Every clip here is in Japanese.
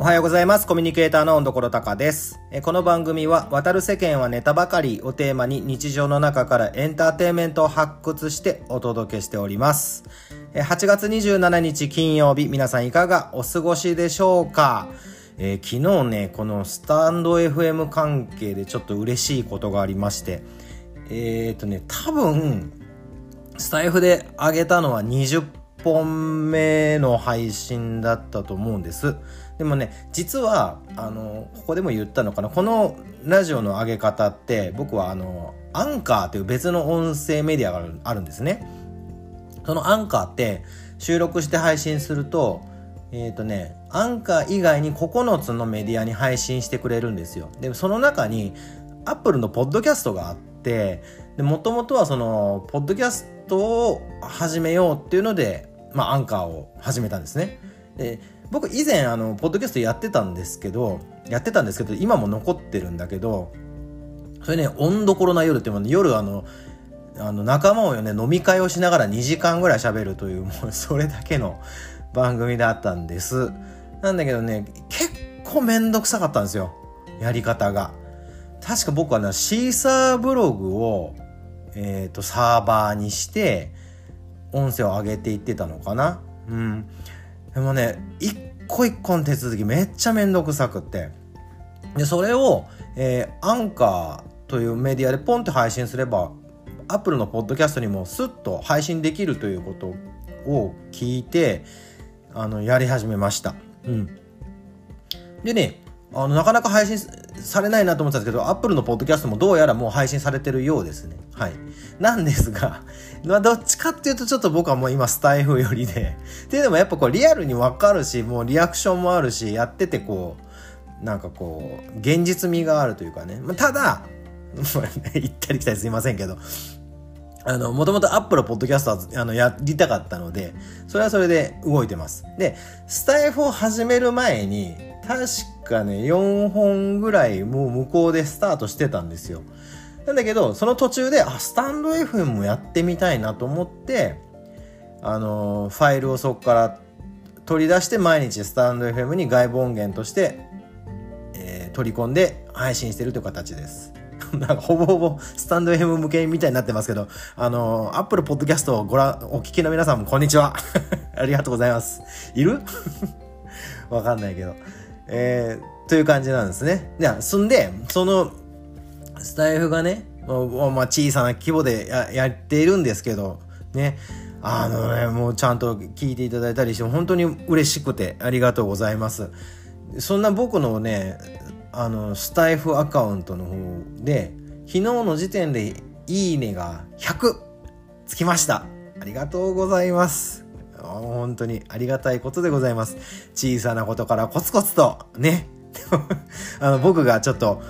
おはようございます。コミュニケーターの温所隆です。この番組は渡る世間はネタばかりをテーマに、日常の中からエンターテインメントを発掘してお届けしております。8月27日金曜日、皆さんいかがお過ごしでしょうか。昨日ね、このスタンド FM 関係でちょっと嬉しいことがありまして、多分スタイフで上げたのは20本目の配信だったと思うんです。でもね、実はここでも言ったのかな、このラジオの上げ方って僕はAnchorという別の音声メディアがあるんですね。そのAnchorって収録して配信するとアンカー以外に9つのメディアに配信してくれるんですよ。で、その中に Apple のポッドキャストがあって、もともとはそのポッドキャストを始めようっていうので、アンカーを始めたんですね。で、僕以前ポッドキャストやってたんですけど今も残ってるんだけど、それね、温所な夜っていうのは、夜仲間を飲み会をしながら2時間ぐらい喋るという、もうそれだけの番組だったんです。なんだけどね、結構めんどくさかったんですよ、やり方が。確か僕はシーサーブログを、サーバーにして音声を上げていってたのかな。でもね、一個一個の手続きめっちゃめんどくさくって、でそれを、アンカーというメディアでポンって配信すれば、アップルのポッドキャストにもスッと配信できるということを聞いてやり始めました。でね、なかなか配信されないなと思ってたんですけど、Apple のポッドキャストもどうやらもう配信されてるようですね。はい。なんですが、どっちかっていうとちょっと僕はもう今スタイフ寄りで、っていうのもやっぱこうリアルに分かるし、もうリアクションもあるし、やっててこうなんかこう現実味があるというかね。ただ行ったり来たりすいませんけど。もともとAppleポッドキャストはやりたかったので、それはそれで動いてます。で、スタイフを始める前に、確かね、4本ぐらいもう向こうでスタートしてたんですよ。なんだけど、その途中で、スタンド FM もやってみたいなと思って、ファイルをそこから取り出して、毎日スタンド FM に外部音源として、取り込んで配信してるという形です。なんかほぼほぼスタンド FM 向けみたいになってますけど、Apple Podcast をお聞きの皆さんもこんにちは。ありがとうございます。いる？わかんないけど、という感じなんですね。じゃあ、そんでそのスタイフがね、小さな規模で やっているんですけどね、もうちゃんと聞いていただいたりして本当に嬉しくてありがとうございます。そんな僕のね。スタイフアカウントの方で昨日の時点でいいねが100つきました。ありがとうございます。本当にありがたいことでございます。小さなことからコツコツとね僕がちょっと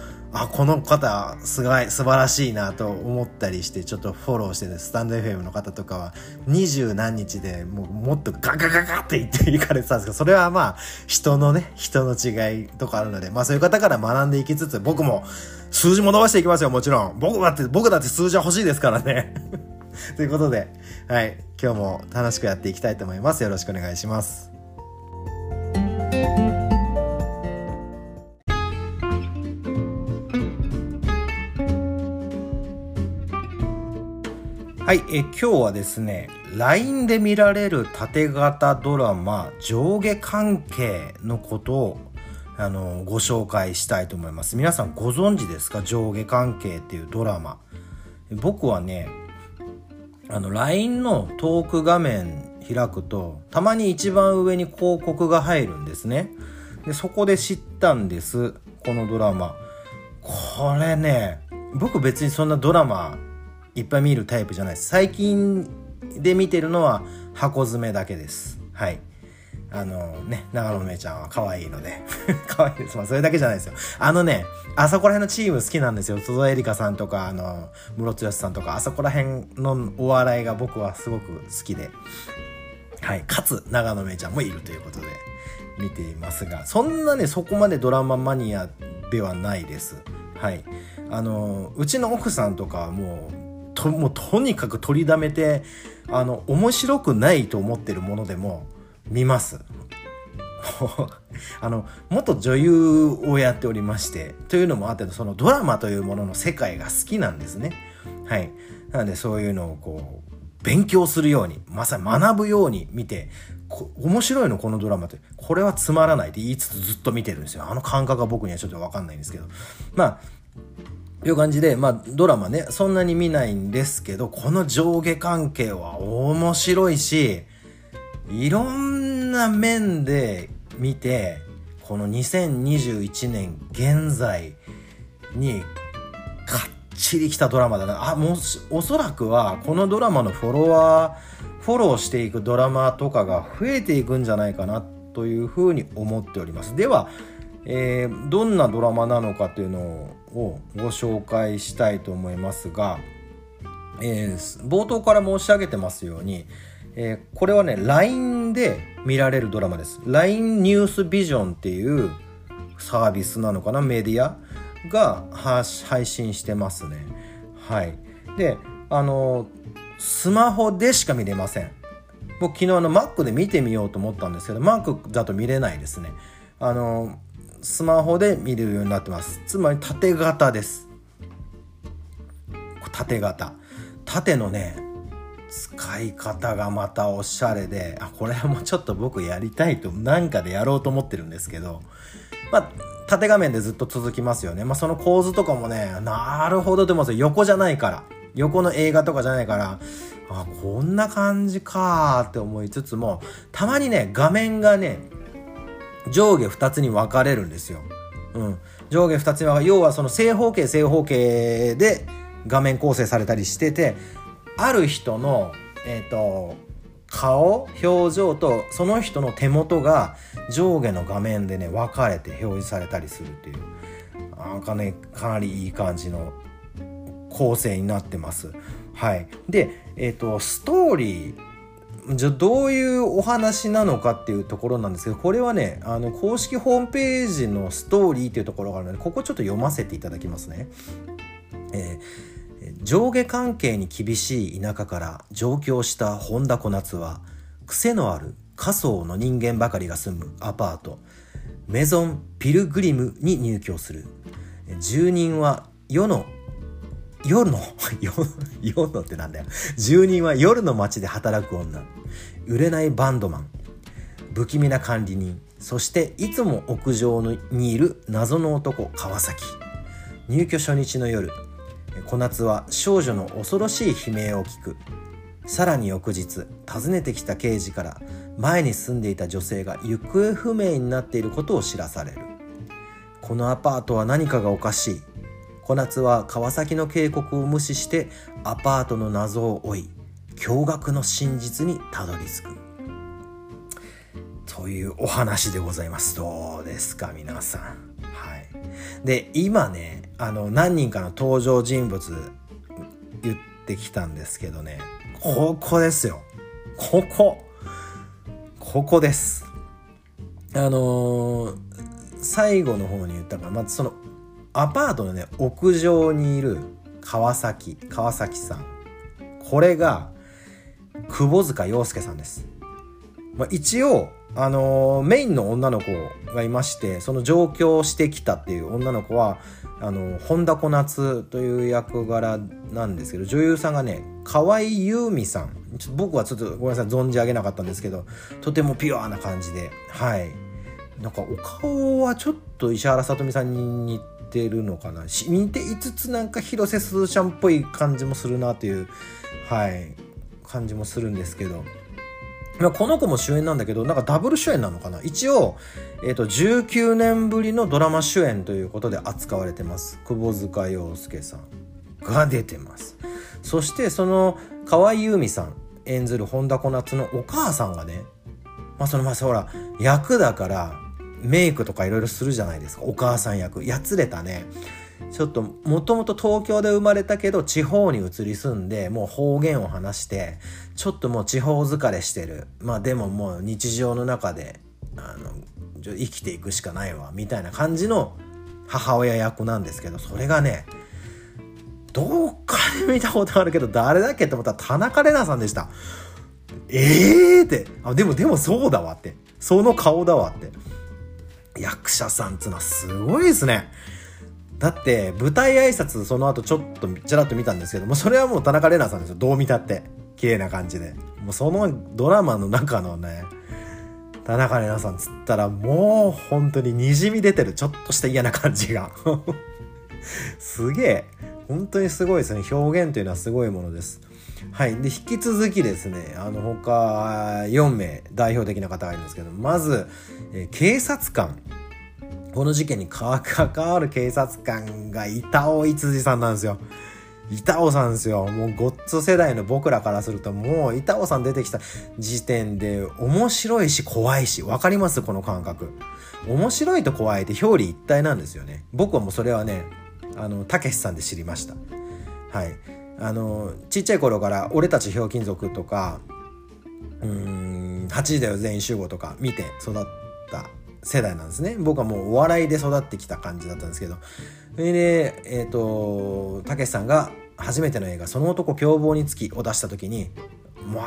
この方すごい素晴らしいなと思ったりして、ちょっとフォローしてね、スタンド FM の方とかは20何日でもっとガガガガって言っていかれてたんですけど、それは人の違いとかあるので、そういう方から学んでいきつつ、僕も数字も伸ばしていきますよ。もちろん僕だって数字は欲しいですからねということで、はい、今日も楽しくやっていきたいと思います。よろしくお願いします。はい、今日はですね、 LINE で見られる縦型ドラマ上下関係のことをご紹介したいと思います。皆さんご存知ですか？上下関係っていうドラマ。僕はね、LINE のトーク画面開くとたまに一番上に広告が入るんですね。で、そこで知ったんです、このドラマ。これね、僕別にそんなドラマいっぱい見るタイプじゃないです。最近で見てるのは箱詰めだけです。はい。長野めちゃんは可愛いので可愛いです。それだけじゃないですよ。あそこら辺のチーム好きなんですよ。戸田恵梨香さんとかムロツヨシさんとか、あそこら辺のお笑いが僕はすごく好きで、はい、かつ長野めちゃんもいるということで見ていますが、そんなね、そこまでドラママニアではないです。はい。うちの奥さんとかはもうとにかく取りだめて面白くないと思ってるものでも見ます。元女優をやっておりまして、というのもあって、そのドラマというものの世界が好きなんですね。はい。なのでそういうのをこう勉強するように、まさに学ぶように見て、面白いのこのドラマって、これはつまらないって言いつつずっと見てるんですよ。あの感覚が僕にはちょっと分かんないんですけど、まあという感じで、まあドラマね、そんなに見ないんですけど、この上下関係は面白いし、いろんな面で見て、この2021年現在にかっちりきたドラマだな。あ、もうおそらくはこのドラマのフォローしていくドラマとかが増えていくんじゃないかなというふうに思っております。では、どんなドラマなのかというのをご紹介したいと思いますが、冒頭から申し上げてますように、これはね LINE で見られるドラマです。 LINE ニュースビジョンっていうサービスなのかな、メディアが配信してますね。はい。で、スマホでしか見れません。僕昨日Mac で見てみようと思ったんですけど、Mac だと見れないですね。スマホで見れるようになってます。つまり縦型です。縦のね使い方がまたおしゃれで、これはもうちょっと僕やりたいと、なんかでやろうと思ってるんですけど、縦画面でずっと続きますよね。その構図とかもね、なるほどと思うんですよ。横じゃないから、横の映画とかじゃないから、こんな感じかーって思いつつも、たまにね画面がね上下2つに分かれるんですよ。上下2つに分かれる。要はその正方形で画面構成されたりしてて、ある人の、顔、表情とその人の手元が上下の画面でね分かれて表示されたりするっていう、かなりいい感じの構成になってます。はい。で、ストーリーどういうお話なのかっていうところなんですけど、これはね公式ホームページのストーリーっていうところがあるので、ここちょっと読ませていただきますね。上下関係に厳しい田舎から上京した本田小夏は、癖のある家相の人間ばかりが住むアパートメゾンピルグリムに入居する。住人は住人は夜の街で働く女、売れないバンドマン、不気味な管理人、そしていつも屋上にいる謎の男川崎。入居初日の夜、小夏は少女の恐ろしい悲鳴を聞く。さらに翌日、訪ねてきた刑事から前に住んでいた女性が行方不明になっていることを知らされる。このアパートは何かがおかしい。小夏は川崎の警告を無視してアパートの謎を追い、驚愕の真実にたどり着くというお話でございます。どうですか皆さん。はい。で、今ね何人かの登場人物言ってきたんですけどね、ここです。最後の方に言ったから、そのアパートのね屋上にいる川崎さん、これが窪塚洋介さんです。一応メインの女の子がいまして、その上京してきたっていう女の子は本田小夏という役柄なんですけど、女優さんがね河井由美さん、僕はちょっとごめんなさい存じ上げなかったんですけど、とてもピュアな感じで、はい、なんかお顔はちょっと石原さとみさんに似てるのかな、似ていつつなんか広瀬すずちゃんっぽい感じもするなという、はい、感じもするんですけど、この子も主演なんだけど、なんかダブル主演なのかな。一応、19年ぶりのドラマ主演ということで扱われてます。窪塚洋介さんが出てます。そしてその河合優美さん演ずる本田小夏のお母さんがね、ほら役だからメイクとかいろいろするじゃないですか。お母さん役やつれたね。ちょっともともと東京で生まれたけど地方に移り住んで、もう方言を話してちょっともう地方疲れしてる、でももう日常の中で生きていくしかないわみたいな感じの母親役なんですけど、それがねどっかで見たことあるけど誰だっけって思ったら田中玲奈さんでした。って、あ、でもそうだわって、その顔だわって。役者さんっつうのはすごいですね。だって舞台挨拶その後ちょっとちらっと見たんですけども、それはもう田中玲奈さんですよ。どう見たって綺麗な感じで、もうそのドラマの中のね、田中玲奈さんつったらもう本当ににじみ出てる、ちょっとした嫌な感じがすげえ、本当にすごいですね。表現というのはすごいものです。はい、で引き続きですね、他4名代表的な方がいるんですけど、まず、警察官、この事件に関わる警察官が板尾創さんなんですよ。板尾さんですよ。もうゴッツ世代の僕らからすると、もう板尾さん出てきた時点で面白いし怖いし、わかりますこの感覚。面白いと怖いって表裏一体なんですよね。僕はもうそれはね、たけしさんで知りました。はい。ちっちゃい頃から俺たちひょうきん族とか、8時だよ全員集合とか見て育った世代なんですね。僕はもうお笑いで育ってきた感じだったんですけど、それでたけしさんが初めての映画その男凶暴につきを出した時に、まあ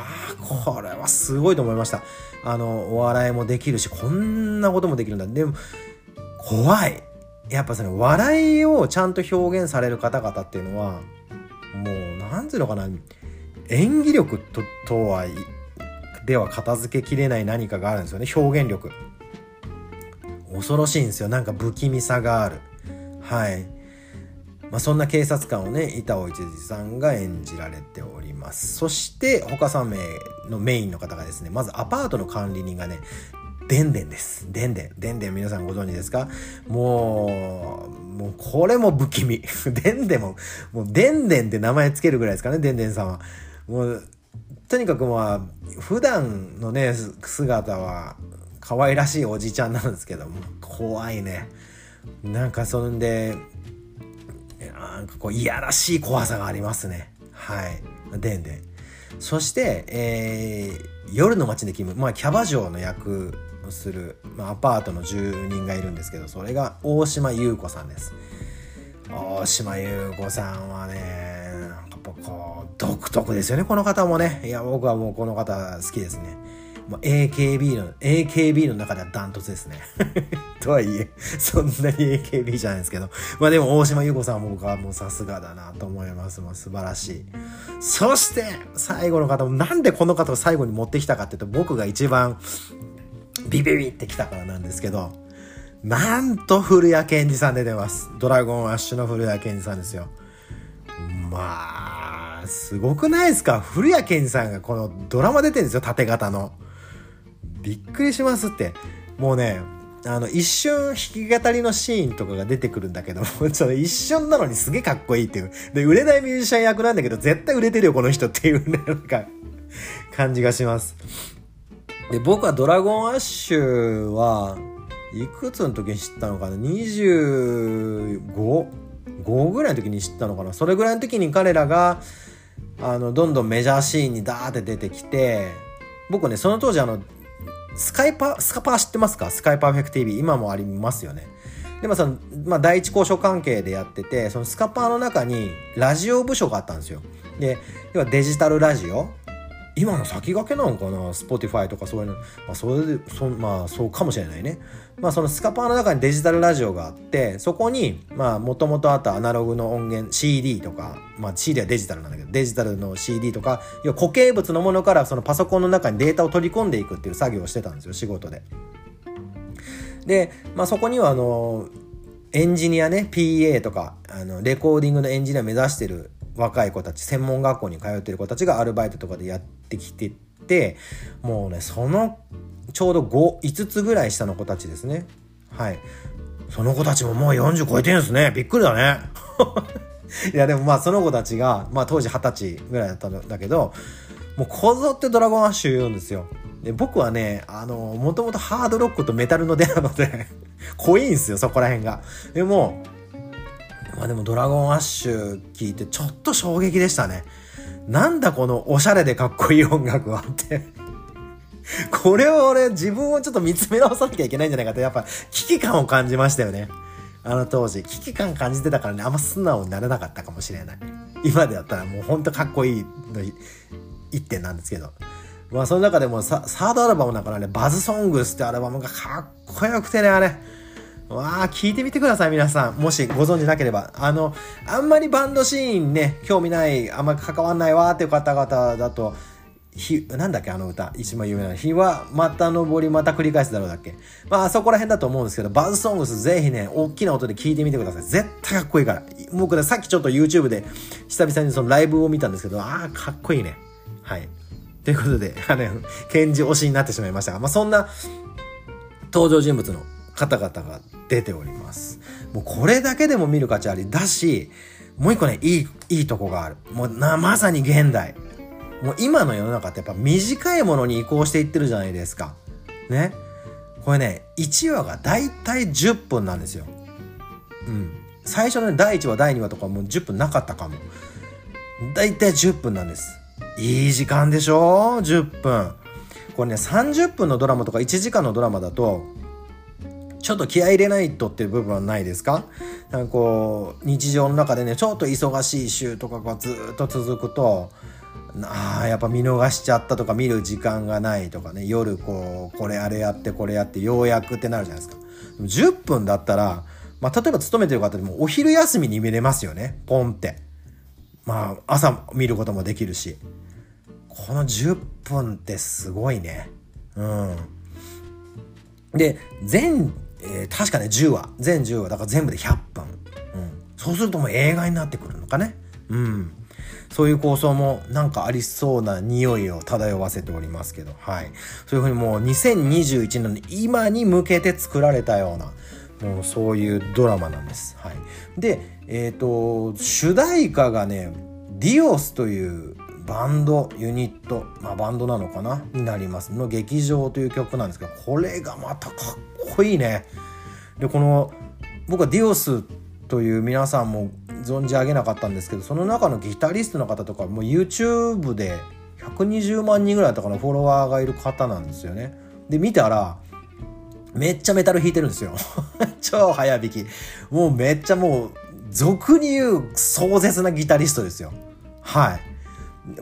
これはすごいと思いました。お笑いもできるし、こんなこともできるんだ。でも怖い、やっぱその笑いをちゃんと表現される方々っていうのは、もうなんていうのかな、演技力とはでは片付けきれない何かがあるんですよね。表現力恐ろしいんですよ。なんか不気味さがある。はい。まあ、そんな警察官をね、板尾一二さんが演じられております。そして他3名のメインの方がですね、まずアパートの管理人がね、でんでんです。でんでん。でんでん皆さんご存知ですか？もうこれも不気味。でんでんもうでんでんって名前つけるぐらいですかね、でんでんさんは。もうとにかくまあ普段のね姿は可愛らしいおじちゃんなんですけども、怖いね。なんかそんでなんかこういやらしい怖さがありますね。はい。でんでん。そして、夜の街で勤務、まあ、キャバ嬢の役をする、まあ、アパートの住人がいるんですけど、それが大島優子さんです。大島優子さんはね、なんかこう独特ですよね、この方もね。いや僕はもうこの方好きですね。もう AKB の中ではダントツですねとはいえそんなに AKB じゃないですけど、まあでも大島優子さんも僕はもうさすがだなと思います。もう素晴らしい。そして最後の方も、なんでこの方を最後に持ってきたかっていうと、僕が一番ビビビってきたからなんですけど、なんと古谷健二さん出てます。ドラゴンアッシュの古谷健二さんですよ。まあすごくないですか。古谷健二さんがこのドラマ出てるんですよ、縦型の。びっくりしますって。もうね、一瞬弾き語りのシーンとかが出てくるんだけど、その一瞬なのにすげえかっこいいっていう。で売れないミュージシャン役なんだけど、絶対売れてるよこの人っていう、ね、なんか感じがします。で僕はドラゴンアッシュはいくつの時に知ったのかな、25ぐらいの時に知ったのかな。それぐらいの時に彼らがどんどんメジャーシーンにダーって出てきて、僕ねその当時スカパー知ってますか？スカイパーフェクト TV 今もありますよね。でもその、まあ、第一交渉関係でやってて、そのスカパーの中にラジオ部署があったんですよ。で、要はデジタルラジオ、今の先駆けなのかな、スポティファイとかそういうの、まあそうかもしれないね。まあそのスカパーの中にデジタルラジオがあって、そこにまあもともとあったアナログの音源 CD とか、まあ CD はデジタルなんだけど、デジタルの CD とか要は固形物のものからそのパソコンの中にデータを取り込んでいくっていう作業をしてたんですよ、仕事で。で、まあそこにはエンジニアね、 PA とかレコーディングのエンジニア目指してる若い子たち、専門学校に通ってる子たちがアルバイトとかでやってきてて、もうねそのちょうど5つぐらい下の子たちですね。はい。その子たちももう40超えてるんですね。びっくりだねいやでもまあその子たちが、まあ、当時20歳ぐらいだったんだけど、もうこぞってドラゴンアッシュ言うんですよ。で僕はねもともとハードロックとメタルの出なので濃いんですよ、そこら辺が。でもまあでもドラゴンアッシュ聞いてちょっと衝撃でしたね。なんだこのおしゃれでかっこいい音楽はってこれを俺自分をちょっと見つめ直さなきゃいけないんじゃないかって、やっぱ危機感を感じましたよね。当時危機感感じてたからね、あんま素直になれなかったかもしれない。今でだったらもうほんとかっこいいの一点なんですけど、まあその中でもサードアルバムだからね、バズソングスってアルバムがかっこよくてね、あれ。わあ、聞いてみてください、皆さん。もしご存知なければ。あんまりバンドシーンね、興味ない、あんまり関わんないわーっていう方々だと、なんだっけ、あの歌。一番有名な。日はまた昇り、また繰り返すだろうだっけ。まあ、あそこら辺だと思うんですけど、バズソングスぜひね、大きな音で聞いてみてください。絶対かっこいいから。僕ね、さっきちょっと YouTube で、久々にそのライブを見たんですけど、ああ、かっこいいね。はい。ということで、検事推しになってしまいましたが、まあ、そんな、登場人物の方々が出ております。もうこれだけでも見る価値ありだし、もう一個ね、いいとこがある。もうまさに現代。もう今の世の中ってやっぱ短いものに移行していってるじゃないですか。ね。これね、1話がだいたい10分なんですよ。うん。最初のね、第1話、第2話とかもう10分なかったかも。だいたい10分なんです。いい時間でしょ ?10 分。これね、30分のドラマとか1時間のドラマだと、ちょっと気合い入れないとっていう部分はないですか？なんかこう、日常の中でね、ちょっと忙しい週とかがずっと続くと、やっぱ見逃しちゃったとか、見る時間がないとかね、夜これあれやってこれやってようやくってなるじゃないですか。でも10分だったら、まあ、例えば勤めてる方でもお昼休みに見れますよね、ポンって。まあ、朝見ることもできるし。この10分ってすごいね。うん。で、確かね、全10話、だから全部で100分。うん。そうするともう映画になってくるのかね。うん。そういう構想もなんかありそうな匂いを漂わせておりますけど、はい。そういうふうにもう2021年の今に向けて作られたような、もうそういうドラマなんです。はい。で、主題歌がね、DIOS というバンド、ユニット、まあバンドなのかなになります。の劇場という曲なんですけど、これがまたかっこいいね。で、僕は DIOS という皆さんも存じ上げなかったんですけど、その中のギタリストの方とかもう YouTube で120万人ぐらいだったかな、フォロワーがいる方なんですよね。で見たらめっちゃメタル弾いてるんですよ超早弾き、もうめっちゃもう俗に言う壮絶なギタリストですよ。はい。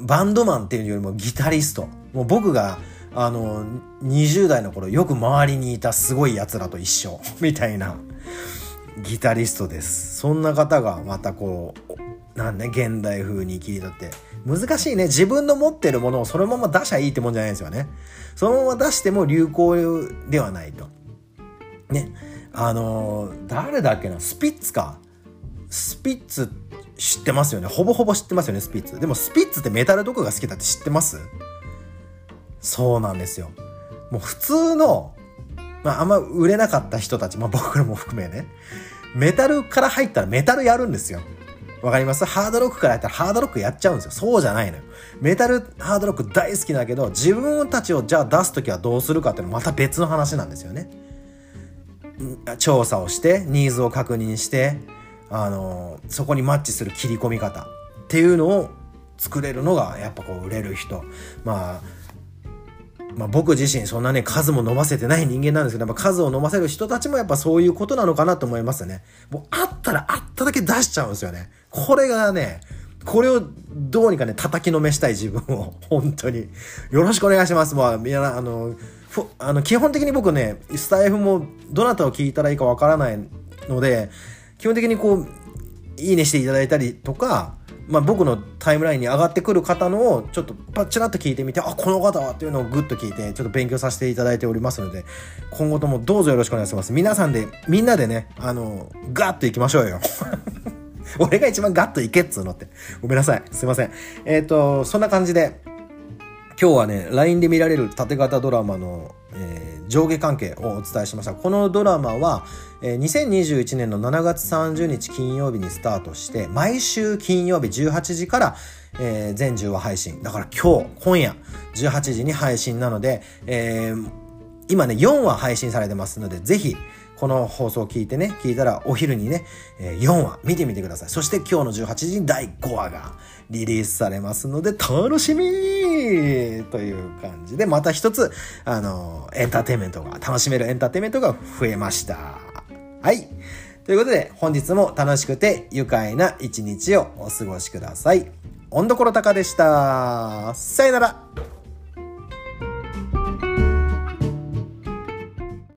バンドマンっていうよりもギタリスト。もう僕が20代の頃よく周りにいたすごいやつらと一緒みたいなギタリストです。そんな方がまた現代風に切り取って、難しいね。自分の持ってるものをそのまま出しゃいいってもんじゃないですよね。そのまま出しても流行ではないとね。誰だっけな、スピッツ知ってますよね。ほぼほぼ知ってますよね、スピッツ。でもスピッツってメタルどこが好きだって知ってます？そうなんですよ。もう普通のあんま売れなかった人たち、僕らも含めね、メタルから入ったらメタルやるんですよ。わかります？ハードロックからやったらハードロックやっちゃうんですよ。そうじゃないのよ。メタル、ハードロック大好きだけど、自分たちをじゃあ出すときはどうするかっていうのはまた別の話なんですよね。調査をして、ニーズを確認して、そこにマッチする切り込み方っていうのを作れるのが、やっぱ売れる人。まあ僕自身そんなね数も伸ばせてない人間なんですけど、やっぱ数を伸ばせる人たちもやっぱそういうことなのかなと思いますね。もうあったらあっただけ出しちゃうんですよね。これがね、これをどうにかね叩きのめしたい自分を本当によろしくお願いします。基本的に僕ねスタイフもどなたを聞いたらいいかわからないので、基本的にいいねしていただいたりとか。僕のタイムラインに上がってくる方のをちょっとチラッと聞いてみて、この方はっていうのをグッと聞いてちょっと勉強させていただいておりますので、今後ともどうぞよろしくお願いします。みんなでねガッといきましょうよ俺が一番ガッといけっつうのってごめんなさい、すいません。そんな感じで今日はね LINE で見られる縦型ドラマの、上下関係をお伝えしました。このドラマは2021年の7月30日金曜日にスタートして、毎週金曜日18時から全10話配信だから、今夜18時に配信なので、今ね4話配信されてますので、ぜひこの放送を聞いたらお昼にね4話見てみてください。そして今日の18時に第5話がリリースされますので楽しみという感じで、また一つ楽しめるエンターテインメントが増えました。はい。ということで本日も楽しくて愉快な一日をお過ごしください。おんどころたかでした。さよなら。